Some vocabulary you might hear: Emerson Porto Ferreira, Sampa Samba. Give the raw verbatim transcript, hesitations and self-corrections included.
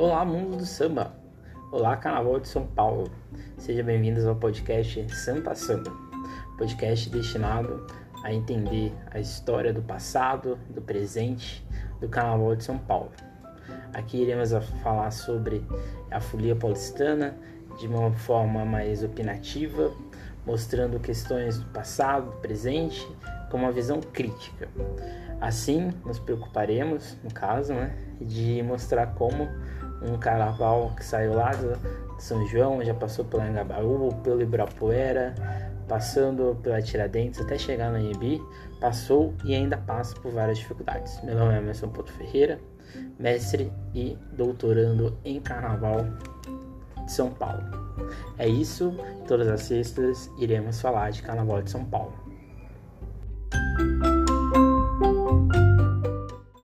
Olá, mundo do samba! Olá, Carnaval de São Paulo! Sejam bem-vindos ao podcast Sampa Samba, podcast destinado a entender a história do passado, do presente, do Carnaval de São Paulo. Aqui iremos falar sobre a folia paulistana de uma forma mais opinativa, mostrando questões do passado, do presente, com uma visão crítica. Assim, nos preocuparemos, no caso, né, de mostrar como um carnaval que saiu lá de São João, já passou pelo Anhangabaú, pelo Ibirapuera, passando pela Tiradentes até chegar no Anhembi, passou e ainda passa por várias dificuldades. Meu nome é Emerson Porto Ferreira, mestre e doutorando em Carnaval de São Paulo. É isso, todas as sextas iremos falar de Carnaval de São Paulo.